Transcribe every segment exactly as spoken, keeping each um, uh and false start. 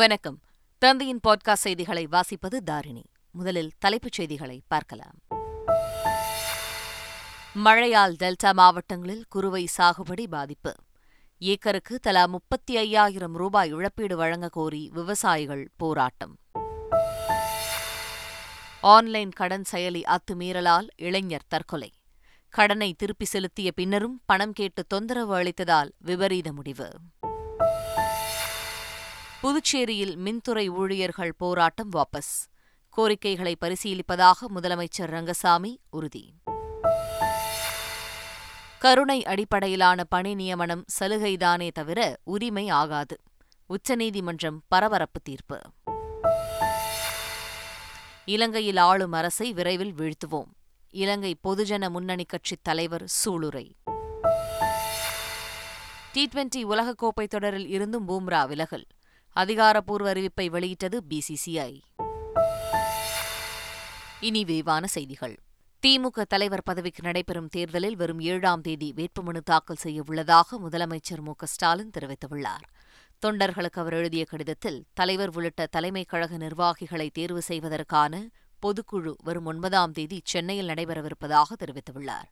வணக்கம். தந்தியின் பாட்காஸ்ட் செய்திகளை வாசிப்பது தாரிணி. முதலில் தலைப்புச் செய்திகளை பார்க்கலாம். மழையால் டெல்டா மாவட்டங்களில் குறுவை சாகுபடி பாதிப்பு. ஏக்கருக்கு தலா முப்பத்தி ஐயாயிரம் ரூபாய் இழப்பீடு வழங்க கோரி விவசாயிகள் போராட்டம். ஆன்லைன் கடன் செயலி அத்துமீறலால் இளைஞர் தற்கொலை. கடனை திருப்பி செலுத்திய பின்னரும் பணம் கேட்டு தொந்தரவு அளித்ததால் விபரீத முடிவு. புதுச்சேரியில் மின்துறை ஊழியர்கள் போராட்டம் வாபஸ். கோரிக்கைகளை பரிசீலிப்பதாக முதலமைச்சர் ரங்கசாமி உறுதி. கருணை அடிப்படையிலான பணி நியமனம் சலுகைதானே தவிர உரிமை ஆகாது. உச்சநீதிமன்றம் பரபரப்பு தீர்ப்பு. இலங்கையில் ஆளும் அரசை விரைவில் வீழ்த்துவோம். இலங்கை பொதுஜன முன்னணி கட்சித் தலைவர் சூளுரை. டி டுவெண்டி உலகக்கோப்பை தொடரில் இருந்தும் பும்ரா விலகல். அதிகாரப்பூர்வ அறிவிப்பை வெளியிட்டது பிசிசிஐ. இனி விரிவான செய்திகள். திமுக தலைவர் பதவிக்கு நடைபெறும் தேர்தலில் வரும் ஏழாம் தேதி வேட்புமனு தாக்கல் செய்ய உள்ளதாக முதலமைச்சர் மு க ஸ்டாலின் தெரிவித்துள்ளார். தொண்டர்களுக்கு அவர் எழுதிய கடிதத்தில், தலைவர் உள்ளிட்ட தலைமைக் கழக நிர்வாகிகளை தேர்வு செய்வதற்கான பொதுக்குழு வரும் ஒன்பதாம் தேதி சென்னையில் நடைபெறவிருப்பதாக தெரிவித்துள்ளார்.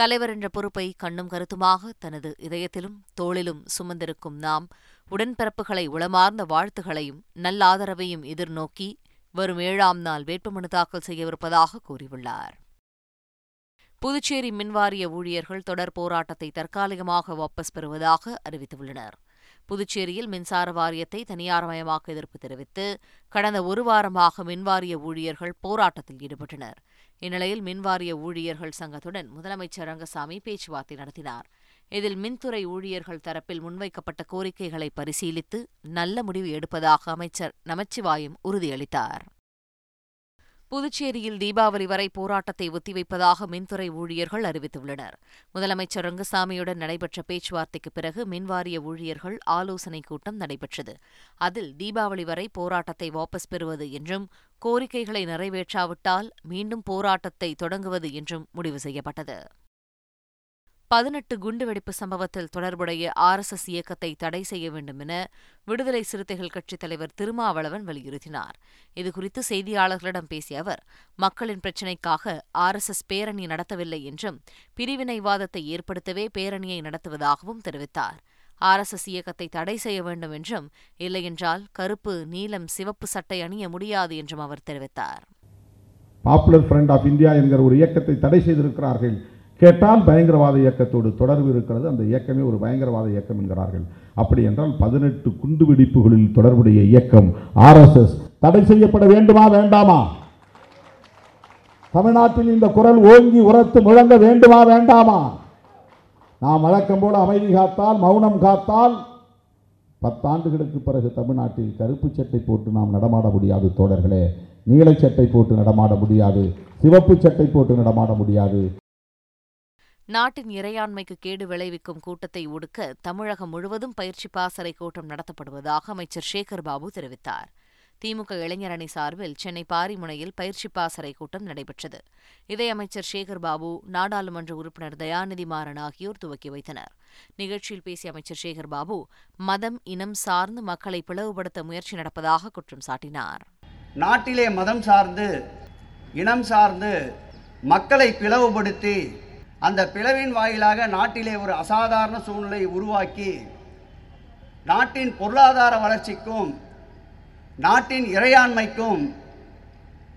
தலைவர் என்ற பொறுப்பை கண்ணும் கருத்துமாக தனது இதயத்திலும் தோளிலும் சுமந்திருக்கும் நாம், உடன்பிறப்புகளை உளமார்ந்த வாழ்த்துகளையும் நல்ல ஆதரவையும் எதிர்நோக்கி வரும் ஏழாம் நாள் வேட்புமனு தாக்கல் செய்யவிருப்பதாக கூறியுள்ளார். புதுச்சேரி மின்வாரிய ஊழியர்கள் தொடர் போராட்டத்தை தற்காலிகமாக வாபஸ் பெறுவதாக அறிவித்துள்ளனர். புதுச்சேரியில் மின்சார வாரியத்தை தனியார்மயமாக்க எதிர்ப்பு தெரிவித்து கடந்த ஒரு வாரமாக மின்வாரிய ஊழியர்கள் போராட்டத்தில் ஈடுபட்டனர். இந்நிலையில் மின்வாரிய ஊழியர்கள் சங்கத்துடன் முதலமைச்சர் ரங்கசாமி பேச்சுவார்த்தை நடத்தினார். இதில் மின்துறை ஊழியர்கள் தரப்பில் முன்வைக்கப்பட்ட கோரிக்கைகளை பரிசீலித்து நல்ல முடிவு எடுப்பதாக அமைச்சர் நமச்சிவாயம் உறுதியளித்தார். புதுச்சேரியில் தீபாவளி வரை போராட்டத்தை ஒத்திவைப்பதாக மின்துறை ஊழியர்கள் அறிவித்துள்ளனர். முதலமைச்சர் ரங்கசாமியுடன் நடைபெற்ற பேச்சுவார்த்தைக்கு பிறகு மின்வாரிய ஊழியர்கள் ஆலோசனைக் கூட்டம் நடைபெற்றது. அதில் தீபாவளி வரை போராட்டத்தை வாபஸ் பெறுவது என்றும், கோரிக்கைகளை நிறைவேற்றாவிட்டால் மீண்டும் போராட்டத்தை தொடங்குவது என்றும் முடிவு செய்யப்பட்டது. பதினெட்டு குண்டுவெடிப்பு சம்பவத்தில் தொடர்புடைய ஆர் எஸ் எஸ் இயக்கத்தை தடை செய்ய வேண்டும் என விடுதலை சிறுத்தைகள் கட்சித் தலைவர் திருமாவளவன் வலியுறுத்தினார். இதுகுறித்து செய்தியாளர்களிடம் பேசிய அவர், மக்களின் பிரச்சினைக்காக ஆர் எஸ் எஸ் பேரணி நடத்தவில்லை என்றும், பிரிவினைவாதத்தை ஏற்படுத்தவே பேரணியை நடத்துவதாகவும் தெரிவித்தார். ஆர் எஸ் எஸ் இயக்கத்தை தடை செய்ய வேண்டும் என்றும், இல்லையென்றால் கருப்பு நீலம் சிவப்பு சட்டை அணிய முடியாது என்றும் அவர் தெரிவித்தார். பாப்புலர் ஃப்ரண்ட் ஆஃப் இந்தியா என்கிற ஒரு இயக்கத்தை தடை செய்திருக்கிறார்கள். கேட்டால் பயங்கரவாத இயக்கத்தோடு தொடர்பு இருக்கிறது, அந்த இயக்கமே ஒரு பயங்கரவாத இயக்கம் என்கிறார்கள். அப்படி என்றால் பதினெட்டு குண்டுவெடிப்புகளில் தொடர்புடைய இயக்கம் ஆர்எஸ்எஸ் தடை செய்யப்பட வேண்டுமா வேண்டாமா? தமிழ்நாட்டில் இந்த குரல் ஓங்கி உரத்து முழங்க வேண்டுமா வேண்டாமா? நாம் வழக்கம் போல அமைதி காத்தால், மௌனம் காத்தால் பத்தாண்டுகளுக்கு பிறகு தமிழ்நாட்டில் கருப்பு சட்டை போட்டு நாம் நடமாட முடியாது தோழர்களே. நீலச்சட்டை போட்டு நடமாட முடியாது, சிவப்பு சட்டை போட்டு நடமாட முடியாது. நாட்டின் இறையாண்மைக்கு கேடு விளைவிக்கும் கூட்டத்தை ஒடுக்க தமிழகம் முழுவதும் பயிற்சி பாசறை கூட்டம் நடத்தப்படுவதாக அமைச்சர் சேகர்பாபு தெரிவித்தார். திமுக இளைஞர் அணி சார்பில் சென்னை பாரிமுனையில் பயிற்சி பாசறை கூட்டம் நடைபெற்றது. இதை அமைச்சர் சேகர்பாபு, நாடாளுமன்ற உறுப்பினர் தயாநிதி மாறன் ஆகியோர் துவக்கி வைத்தனர். நிகழ்ச்சியில் பேசிய அமைச்சர் சேகர்பாபு, மதம் இனம் சார்ந்து மக்களை பிளவுபடுத்த முயற்சி நடப்பதாக குற்றம் சாட்டினார். நாட்டிலே மதம் சார்ந்து இனம் சார்ந்து மக்களை பிளவுபடுத்தி அந்த பிளவின் வாயிலாக நாட்டிலே ஒரு அசாதாரண சூழ்நிலையை உருவாக்கி நாட்டின் பொருளாதார வளர்ச்சிக்கும் நாட்டின் இறையாண்மைக்கும்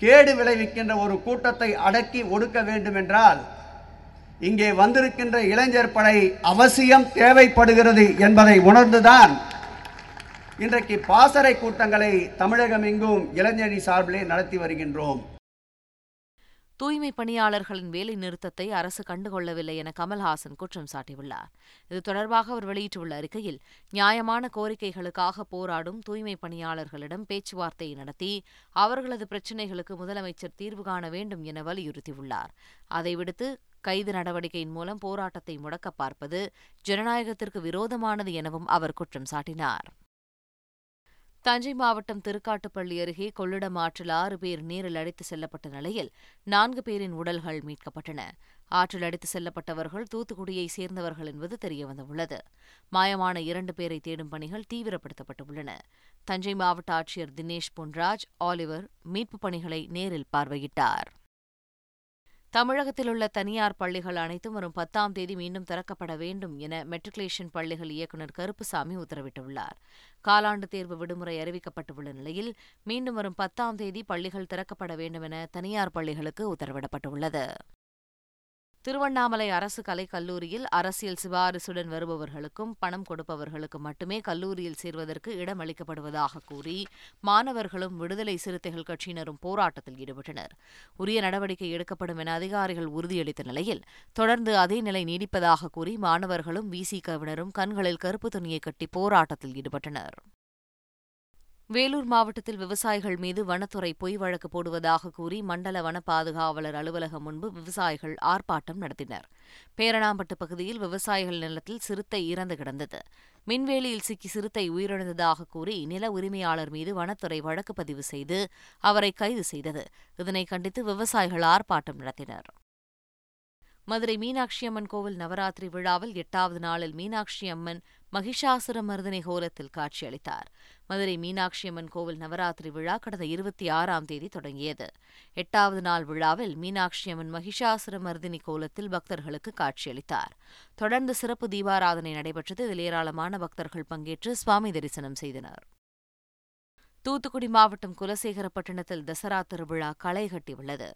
கேடு விளைவிக்கின்ற ஒரு கூட்டத்தை அடக்கி ஒடுக்க வேண்டுமென்றால் இங்கே வந்திருக்கின்ற இளைஞர் படை அவசியம் தேவைப்படுகிறது என்பதை உணர்ந்துதான் இன்றைக்கு பாசறை கூட்டங்களை தமிழகம் எங்கும் இளைஞரணி சார்பிலே நடத்தி வருகின்றோம். தூய்மை பணியாளர்களின் வேலை நிறுத்தத்தை அரசு கண்டுகொள்ளவில்லை என கமல்ஹாசன் குற்றம் சாட்டியுள்ளார். இது தொடர்பாக அவர் வெளியிட்டுள்ள அறிக்கையில், நியாயமான கோரிக்கைகளுக்காக போராடும் தூய்மை பணியாளர்களிடம் பேச்சுவார்த்தை நடத்தி அவர்களது பிரச்சினைகளுக்கு முதலமைச்சர் தீர்வு காண வேண்டும் என வலியுறுத்தியுள்ளார். அதை விடுத்து கைது நடவடிக்கையின் மூலம் போராட்டத்தை முடக்க பார்ப்பது ஜனநாயகத்திற்கு விரோதமானது எனவும் அவர் குற்றம் சாட்டினார். தஞ்சை மாவட்டம் திருக்காட்டுப்பள்ளி அருகே கொள்ளிடம் ஆற்றில் ஆறு பேர் நீரில் அடித்து செல்லப்பட்ட நிலையில் நான்கு பேரின் உடல்கள் மீட்கப்பட்டன. ஆற்றில் அடித்து செல்லப்பட்டவர்கள் தூத்துக்குடியை சேர்ந்தவர்கள் என்பது தெரியவந்துள்ளது. மாயமான இரண்டு பேரை தேடும் பணிகள் தீவிரப்படுத்தப்பட்டுள்ளன. தஞ்சை மாவட்ட ஆட்சியர் தினேஷ் பொன்ராஜ் ஆலிவர் மீட்புப் பணிகளை நேரில் பார்வையிட்டார். தமிழகத்தில் உள்ள தனியார் பள்ளிகள் அனைத்தும் வரும் பத்தாம் தேதி மீண்டும் திறக்கப்பட வேண்டும் என மெட்ரிகுலேஷன் பள்ளிகள் இயக்குநர் கருப்புசாமி உத்தரவிட்டுள்ளார். காலாண்டு தேர்வு விடுமுறை அறிவிக்கப்பட்டுள்ள நிலையில் மீண்டும் வரும் பத்தாம் தேதி பள்ளிகள் திறக்கப்பட வேண்டும் என தனியார் பள்ளிகளுக்கு உத்தரவிடப்பட்டுள்ளது. திருவண்ணாமலை அரசு கலைக்கல்லூரியில் அரசியல் சிபாரிசுடன் வருபவர்களுக்கும் பணம் கொடுப்பவர்களுக்கு மட்டுமே கல்லூரியில் சேர்வதற்கு இடம் அளிக்கப்படுவதாக கூறி மாணவர்களும் விடுதலை சிறுத்தைகள் கட்சியினரும் போராட்டத்தில் ஈடுபட்டனர். உரிய நடவடிக்கை எடுக்கப்படும் என அதிகாரிகள் உறுதியளித்த நிலையில் தொடர்ந்து அதே நிலை நீடிப்பதாக கூறி மாணவர்களும் விசிகவினரும் கண்களில் கருப்பு துணியை கட்டி போராட்டத்தில் ஈடுபட்டனர். வேலூர் மாவட்டத்தில் விவசாயிகள் மீது வனத்துறை பொய் வழக்கு போடுவதாக கூறி மண்டல வன பாதுகாவலர் அலுவலகம் முன்பு விவசாயிகள் ஆர்ப்பாட்டம் நடத்தினர். பேரணாம்பட்டு பகுதியில் விவசாயிகள் நிலத்தில் சிறுத்தை இறந்து கிடந்தது. மின்வேலியில் சிக்கி சிறுத்தை உயிரிழந்ததாக கூறி நில உரிமையாளர் மீது வனத்துறை வழக்கு பதிவு செய்து அவரை கைது செய்தது. இதனை கண்டித்து விவசாயிகள் ஆர்ப்பாட்டம் நடத்தினர். மதுரை மீனாட்சி அம்மன் கோவில் நவராத்திரி விழாவில் எட்டாவது நாளில் மீனாட்சி அம்மன் மகிஷாசுரமர்தினி ஹோரத்தில் காட்சியளித்தார். மதுரை மீனாட்சி அம்மன் கோவில் நவராத்திரி விழா கடந்த இருபத்தி ஆறாம் தேதி தொடங்கியது. எட்டாவது நாள் விழாவில் மீனாட்சி அம்மன் மகிஷாசுரமர்தினி கோலத்தில் பக்தர்களுக்கு காட்சியளித்தார். தொடர்ந்து சிறப்பு தீபாராதனை நடைபெற்றது. இதில் ஏராளமான பக்தர்கள் பங்கேற்று சுவாமி தரிசனம் செய்தனர். தூத்துக்குடி மாவட்டம் குலசேகரப்பட்டினத்தில் தசரா திருவிழா களை கட்டியுள்ளது.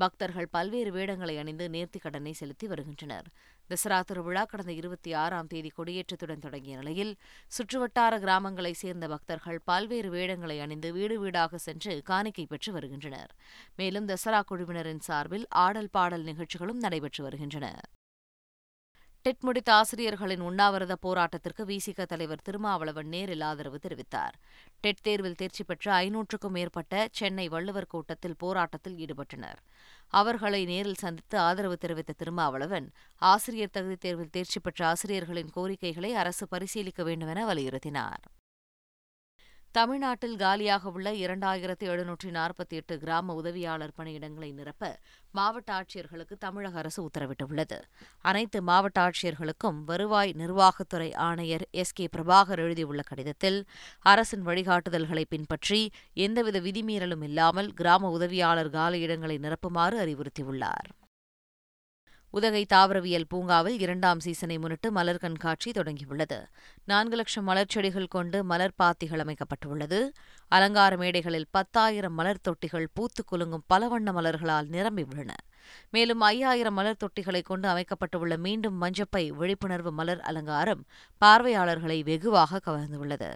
பக்தர்கள் பல்வேறு வேடங்களை அணிந்து நேர்த்திக்கடனை செலுத்தி வருகின்றனர். தசரா திருவிழா கடந்த இருபத்தி ஆறாம் தேதி கொடியேற்றத்துடன் தொடங்கிய நிலையில் சுற்றுவட்டார கிராமங்களைச் சேர்ந்த பக்தர்கள் பல்வேறு வேடங்களை அணிந்து வீடு வீடாக சென்று காணிக்கை பெற்று வருகின்றனர். மேலும் தசரா குழுவினரின் சார்பில் ஆடல் பாடல் நிகழ்ச்சிகளும் நடைபெற்று வருகின்றன. டெட் முடித்த ஆசிரியர்களின் உண்ணாவிரத போராட்டத்திற்கு விசிக தலைவர் திருமாவளவன் நேரில் ஆதரவு தெரிவித்தார். டெட் தேர்வில் தேர்ச்சி பெற்ற ஐநூற்றுக்கும் மேற்பட்ட சென்னை வள்ளுவர் கூட்டத்தில் போராட்டத்தில் ஈடுபட்டனர். அவர்களை நேரில் சந்தித்து ஆதரவு தெரிவித்த திருமாவளவன் ஆசிரியர் தகுதி தேர்வில் தேர்ச்சி பெற்ற ஆசிரியர்களின் கோரிக்கைகளை அரசு பரிசீலிக்க வேண்டும் என வலியுறுத்தினார். தமிழ்நாட்டில் காலியாக உள்ள இரண்டாயிரத்து எழுநூற்றி நாற்பத்தி எட்டு கிராம உதவியாளர் பணியிடங்களை நிரப்ப மாவட்ட ஆட்சியர்களுக்கு தமிழக அரசு உத்தரவிட்டுள்ளது. அனைத்து மாவட்ட ஆட்சியர்களுக்கும் வருவாய் நிர்வாகத்துறை ஆணையர் எஸ் கே பிரபாகர் எழுதியுள்ள கடிதத்தில் அரசின் வழிகாட்டுதல்களை பின்பற்றி எந்தவித விதிமீறலும் இல்லாமல் கிராம உதவியாளர் காலியிடங்களை நிரப்புமாறு அறிவுறுத்தியுள்ளார். உதகை தாவரவியல் பூங்காவில் இரண்டாம் சீசனை முன்னிட்டு மலர் கண்காட்சி தொடங்கியுள்ளது. நான்கு லட்சம் மலர் செடிகள் கொண்டு மலர் பாத்திகள் அமைக்கப்பட்டுள்ளது. அலங்கார மேடைகளில் பத்தாயிரம் மலர் தொட்டிகள் பூத்து குலுங்கும் பலவண்ண மலர்களால் நிரம்பியுள்ளன. மேலும் ஐயாயிரம் மலர் தொட்டிகளை கொண்டு அமைக்கப்பட்டுள்ள மீண்டும் மஞ்சப்பை விழிப்புணர்வு மலர் அலங்காரம் பார்வையாளர்களை வெகுவாக கவர்ந்துள்ளது.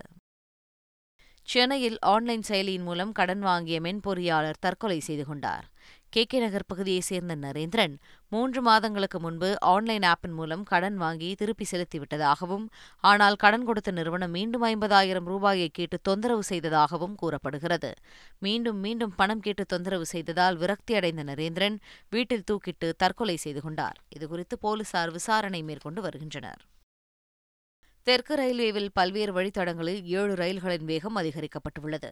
சென்னையில் ஆன்லைன் செயலியின் மூலம் கடன் வாங்கிய மென்பொறியாளர் தற்கொலை செய்து கொண்டார். கே கே நகர் பகுதியைச் சேர்ந்த நரேந்திரன் மூன்று மாதங்களுக்கு முன்பு ஆன்லைன் ஆப்பின் மூலம் கடன் வாங்கி திருப்பி செலுத்திவிட்டதாகவும் ஆனால் கடன் கொடுத்த நிறுவனம் மீண்டும் ஐம்பதாயிரம் ரூபாயை கேட்டு தொந்தரவு செய்ததாகவும் கூறப்படுகிறது. மீண்டும் மீண்டும் பணம் கேட்டு தொந்தரவு செய்ததால் விரக்தியடைந்த நரேந்திரன் வீட்டில் தூக்கிட்டு தற்கொலை செய்து கொண்டார். இதுகுறித்து போலீசார் விசாரணை மேற்கொண்டு வருகின்றனர். தெற்கு ரயில்வேவில் பல்வேறு வழித்தடங்களில் ஏழு ரயில்களின் வேகம் அதிகரிக்கப்பட்டுள்ளது.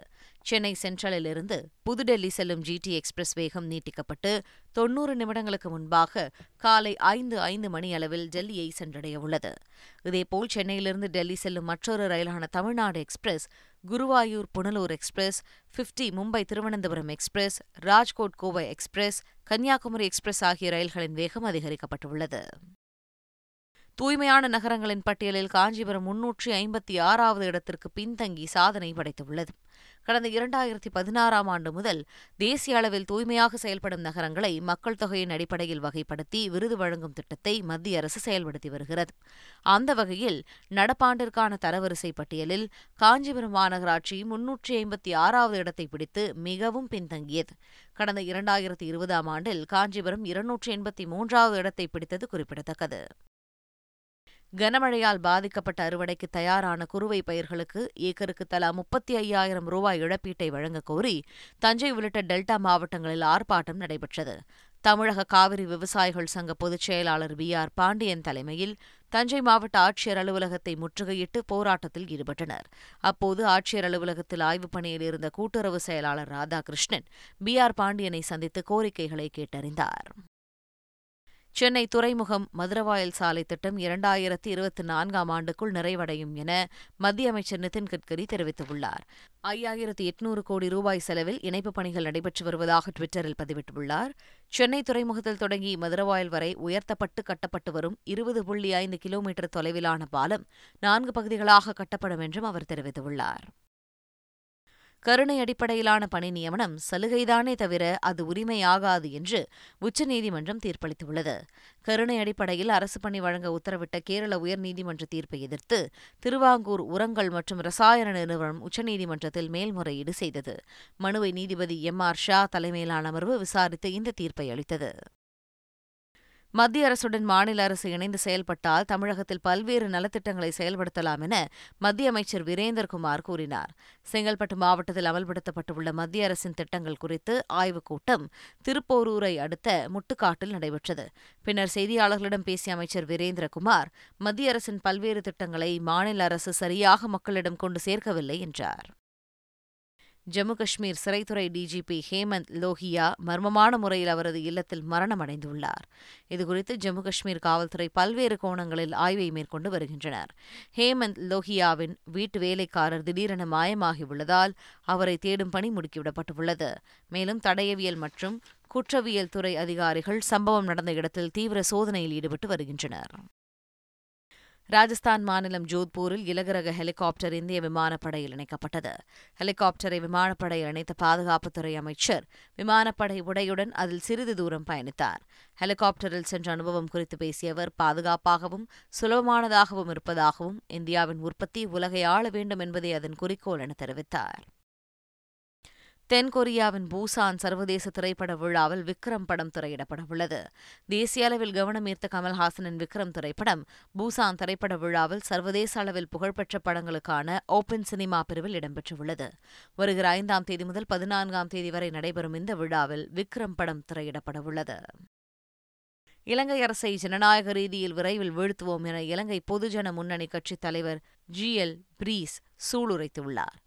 சென்னை சென்ட்ரலிலிருந்து புதுடெல்லி செல்லும் ஜிடி எக்ஸ்பிரஸ் வேகம் நீட்டிக்கப்பட்டு தொன்னூறு நிமிடங்களுக்கு முன்பாக காலை ஐந்து ஐந்து மணி அளவில் டெல்லியை சென்றடைய உள்ளது. இதேபோல் சென்னையிலிருந்து டெல்லி செல்லும் மற்றொரு ரயிலான தமிழ்நாடு எக்ஸ்பிரஸ், குருவாயூர் புனலூர் எக்ஸ்பிரஸ், ஐம்பது Mumbai Thiruvananthapuram express, Rajkot Kovai express, Kanyakumari express ஆகிய ரயில்களின் வேகம் அதிகரிக்கப்பட்டுள்ளது. தூய்மையான நகரங்களின் பட்டியலில் காஞ்சிபுரம் முன்னூற்றி ஐம்பத்தி ஆறாவது இடத்திற்கு பின்தங்கி சாதனை படைத்துள்ளது. கடந்த இரண்டாயிரத்தி பதினாறாம் ஆண்டு முதல் தேசிய அளவில் தூய்மையாக செயல்படும் நகரங்களை மக்கள் தொகையின் அடிப்படையில் வகைப்படுத்தி விருது வழங்கும் திட்டத்தை மத்திய அரசு செயல்படுத்தி வருகிறது. அந்த வகையில் நடப்பாண்டிற்கான தரவரிசை பட்டியலில் காஞ்சிபுரம் மாநகராட்சி முன்னூற்றி ஐம்பத்தி ஆறாவது இடத்தை பிடித்து மிகவும் பின்தங்கியது. கடந்த இரண்டாயிரத்தி இருபதாம் ஆண்டில் காஞ்சிபுரம் இருநூற்றி எண்பத்தி மூன்றாவது இடத்தை பிடித்தது குறிப்பிடத்தக்கது. கனமழையால் பாதிக்கப்பட்ட அறுவடைக்கு தயாரான குறுவை பயிர்களுக்கு ஏக்கருக்கு தலா முப்பத்தி ஐயாயிரம் ரூபாய் இழப்பீட்டை வழங்கக் கோரி தஞ்சை உள்ளிட்ட டெல்டா மாவட்டங்களில் ஆர்ப்பாட்டம் நடைபெற்றது. தமிழக காவிரி விவசாயிகள் சங்க பொதுச் செயலாளர் பி ஆர் பாண்டியன் தலைமையில் தஞ்சை மாவட்ட ஆட்சியர் அலுவலகத்தை முற்றுகையிட்டு போராட்டத்தில் ஈடுபட்டனர். அப்போது ஆட்சியர் அலுவலகத்தில் ஆய்வுப் பணியில் இருந்த கூட்டுறவு செயலாளர் ராதாகிருஷ்ணன் பி ஆர் பாண்டியனை சந்தித்து கோரிக்கைகளை கேட்டறிந்தார். சென்னை துறைமுகம் மதுரவாயல் சாலை திட்டம் இரண்டாயிரத்தி இருபத்தி நான்காம் ஆண்டுக்குள் நிறைவடையும் என மத்திய அமைச்சர் நிதின் கட்கரி தெரிவித்துள்ளார். ஐயாயிரத்தி எட்நூறு கோடி ரூபாய் செலவில் இணைப்புப் பணிகள் நடைபெற்று வருவதாக டுவிட்டரில் பதிவிட்டுள்ளார். சென்னை துறைமுகத்தில் தொடங்கி மதுரவாயல் வரை உயர்த்தப்பட்டு கட்டப்பட்டு வரும் இருபது புள்ளி ஐந்து கிலோமீட்டர் தொலைவிலான பாலம் நான்கு பகுதிகளாக கட்டப்படும் என்றும் அவர் தெரிவித்துள்ளார். கருணை அடிப்படையிலான பணி நியமனம் சலுகைதானே தவிர அது உரிமையாகாது என்று உச்சநீதிமன்றம் தீர்ப்பளித்துள்ளது. கருணை அடிப்படையில் அரசு பணி வழங்க உத்தரவிட்ட கேரள உயர்நீதிமன்ற தீர்ப்பை எதிர்த்து திருவாங்கூர் உரங்கள் மற்றும் ரசாயன நிறுவனம் உச்சநீதிமன்றத்தில் மேல்முறையீடு செய்தது. மனுவை நீதிபதி எம் ஆர் ஷா தலைமையிலான அமர்வு விசாரித்து இந்த தீர்ப்பை அளித்தது. மத்திய அரசுடன் மாநில அரசு இணைந்து செயல்பட்டால் தமிழகத்தில் பல்வேறு நலத்திட்டங்களை செயல்படுத்தலாம் என மத்திய அமைச்சர் வீரேந்திரகுமார் கூறினார். செங்கல்பட்டு மாவட்டத்தில் அமல்படுத்தப்பட்டுள்ள மத்திய அரசின் திட்டங்கள் குறித்து ஆய்வுக் கூட்டம் திருப்போரூரை அடுத்த முட்டுக்காட்டில் நடைபெற்றது. பின்னர் செய்தியாளர்களிடம் பேசிய அமைச்சர் வீரேந்திரகுமார் மத்திய அரசின் பல்வேறு திட்டங்களை மாநில அரசு சரியாக மக்களிடம் கொண்டு சேர்க்கவில்லை என்றார். ஜம்மு காஷ்மீர் சிறைத்துறை டிஜிபி ஹேமந்த் லோஹியா மர்மமான முறையில் அவரது இல்லத்தில் மரணமடைந்துள்ளார். இதுகுறித்து ஜம்மு காஷ்மீர் காவல்துறை பல்வேறு கோணங்களில் ஆய்வை மேற்கொண்டு வருகின்றனர். ஹேமந்த் லோஹியாவின் வீட்டு வேலைக்காரர் திடீரென மாயமாகியுள்ளதால் அவரை தேடும் பணி முடுக்கிவிடப்பட்டுள்ளது. மேலும் தடயவியல் மற்றும் குற்றவியல் துறை அதிகாரிகள் சம்பவம் நடந்த இடத்தில் தீவிர சோதனையில் ஈடுபட்டு வருகின்றனர். ராஜஸ்தான் மாநிலம் ஜோத்பூரில் இலகுரக ஹெலிகாப்டர் இந்திய விமானப்படையில் இணைக்கப்பட்டது. ஹெலிகாப்டரை விமானப்படையில் இணைத்த பாதுகாப்புத்துறை அமைச்சர் விமானப்படை உடையுடன் அதில் சிறிது தூரம் பயணித்தார். ஹெலிகாப்டரில் சென்ற அனுபவம் குறித்து பேசிய அவர் பாதுகாப்பாகவும் சுலபமானதாகவும் இருப்பதாகவும் இந்தியாவின் உற்பத்தி உலகை ஆள வேண்டும் என்பதே அதன் குறிக்கோள் என தெரிவித்தார். தென்கொரியாவின் பூசான் சர்வதேச திரைப்பட விழாவில் விக்ரம் படம் திரையிடப்பட உள்ளது. தேசிய அளவில் கவனம் ஈர்த்த கமல்ஹாசனின் விக்ரம் திரைப்படம் பூசான் திரைப்பட விழாவில் சர்வதேச அளவில் புகழ்பெற்ற படங்களுக்கான ஓபன் சினிமா பிரிவில் இடம்பெற்றுள்ளது. வருகிற ஐந்தாம் தேதி முதல் பதினான்காம் தேதி வரை நடைபெறும் இந்த விழாவில் விக்ரம் படம் திரையிடப்பட உள்ளது. இலங்கை அரசை ஜனநாயக ரீதியில் விரைவில் வீழ்த்துவோம் என இலங்கை பொதுஜன முன்னணி கட்சித் தலைவர் ஜி எல் பிரீஸ் சூளுரைத்துள்ளார்.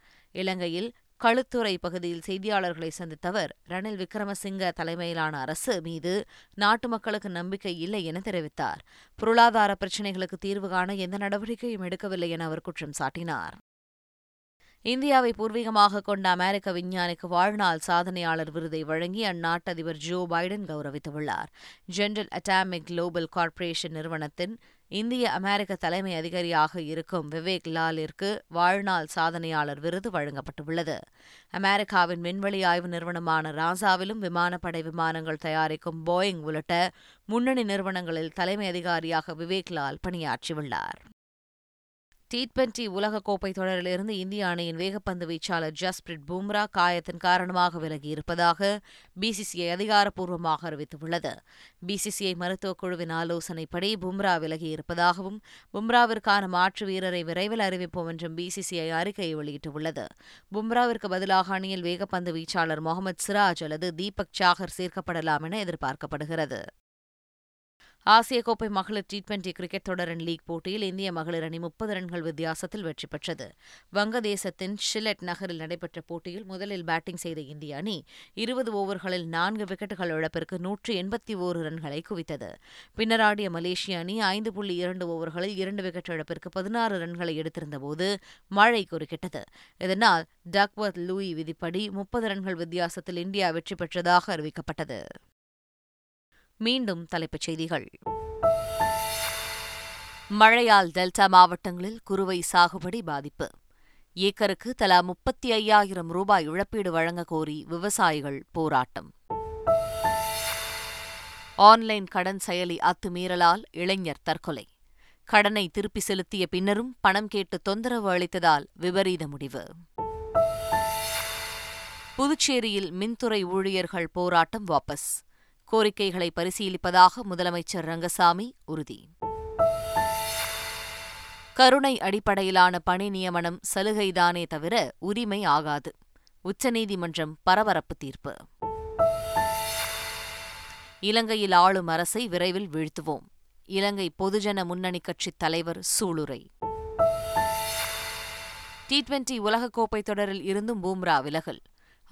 இலங்கையில் களுத்துறை பகுதியில் செய்தியாளர்களை சந்தித்த அவர் ரணில் விக்ரமசிங்க தலைமையிலான அரசு மீது நாட்டு மக்களுக்கு நம்பிக்கை இல்லை என தெரிவித்தார். பொருளாதார பிரச்சினைகளுக்கு தீர்வு காண எந்த நடவடிக்கையும் எடுக்கவில்லை என அவர் குற்றம் சாட்டினார். இந்தியாவை பூர்வீகமாக கொண்ட அமெரிக்க விஞ்ஞானிக்கு வாழ்நாள் சாதனையாளர் விருதை வழங்கி அந்நாட்டு அதிபர் ஜோ பைடன் கௌரவித்துள்ளார். ஜெனரல் அட்டாமிக் குளோபல் கார்பரேஷன் நிறுவனத்தின் இந்திய அமெரிக்க தலைமை அதிகாரியாக இருக்கும் விவேக் லாலிற்கு வாழ்நாள் சாதனையாளர் விருது வழங்கப்பட்டுள்ளது. அமெரிக்காவின் விண்வெளி ஆய்வு நிறுவனமான நாசாவிலும் விமானப்படை விமானங்கள் தயாரிக்கும் போயிங் உள்ளிட்ட முன்னணி நிறுவனங்களில் தலைமை அதிகாரியாக விவேக் லால் பணியாற்றியுள்ளார். டி டுவெண்டி உலகக்கோப்பை தொடரிலிருந்து இந்திய அணியின் வேகப்பந்து வீச்சாளர் ஜஸ்பிரிட் பும்ரா காயத்தின் காரணமாக விலகியிருப்பதாக பிசிசிஐ அதிகாரப்பூர்வமாக அறிவித்துள்ளது. பிசிசிஐ மருத்துவக் குழுவின் ஆலோசனைப்படி பும்ரா விலகியிருப்பதாகவும் பும்ராவிற்கான மாற்று வீரரை விரைவில் அறிவிப்போம் என்றும் பிசிசிஐ அறிக்கை வெளியிட்டுள்ளது. பும்ராவிற்கு பதிலாக அணியில் வேகப்பந்து வீச்சாளர் முகமது சிராஜ் அல்லது தீபக் சாகர் சேர்க்கப்படலாம் என எதிர்பார்க்கப்படுகிறது. ஆசிய கோப்பை மகளிர் டி டுவெண்டி கிரிக்கெட் தொடரின் லீக் போட்டியில் இந்திய மகளிர் அணி முப்பது ரன்கள் வித்தியாசத்தில் வெற்றி பெற்றது. வங்கதேசத்தின் ஷிலெட் நகரில் நடைபெற்ற போட்டியில் முதலில் பேட்டிங் செய்த இந்திய அணி இருபது ஓவர்களில் நான்கு விக்கெட்டுகள் இழப்பிற்கு நூற்று எண்பத்தி ஓரு ரன்களை குவித்தது. பின்னர் ஆடிய மலேசிய அணி ஐந்து புள்ளி இரண்டு ஓவர்களில் இரண்டு விக்கெட் இழப்பிற்கு பதினாறு ரன்களை எடுத்திருந்தபோது மழை குறுக்கிட்டது. இதனால் டக்வர்த் லூயி விதிப்படி முப்பது ரன்கள் வித்தியாசத்தில் இந்தியா வெற்றி பெற்றதாக அறிவிக்கப்பட்டது. மீண்டும் தலைப்புச் செய்திகள். மழையால் டெல்டா மாவட்டங்களில் குறுவை சாகுபடி பாதிப்பு. ஏக்கருக்கு தலா முப்பத்தி ஐயாயிரம் ரூபாய் இழப்பீடு வழங்க கோரி விவசாயிகள் போராட்டம். ஆன்லைன் கடன் செயலி அத்துமீறலால் இளைஞர் தற்கொலை. கடனை திருப்பி செலுத்திய பின்னரும் பணம் கேட்டு தொந்தரவு அளித்ததால் விபரீத முடிவு. புதுச்சேரியில் மின்துறை ஊழியர்கள் போராட்டம் வாபஸ். கோரிக்கைகளை பரிசீலிப்பதாக முதலமைச்சர் ரங்கசாமி உறுதி. கருணை அடிப்படையிலான பணி நியமனம் சலுகைதானே தவிர உரிமை ஆகாது. உச்சநீதிமன்றம் பரபரப்பு தீர்ப்பு. இலங்கையில் ஆளும் அரசை விரைவில் வீழ்த்துவோம். இலங்கை பொதுஜன முன்னணி கட்சித் தலைவர் சூளுரை. டி டுவெண்டி உலகக்கோப்பை தொடரில் இருந்தும் பூம்ரா விலகல்.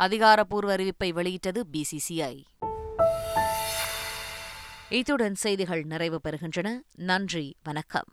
அதிகாரப்பூர்வ அறிவிப்பை வெளியிட்டது பிசிசிஐ. இத்துடன் செய்திகள் நிறைவு பெறுகின்றன. நன்றி, வணக்கம்.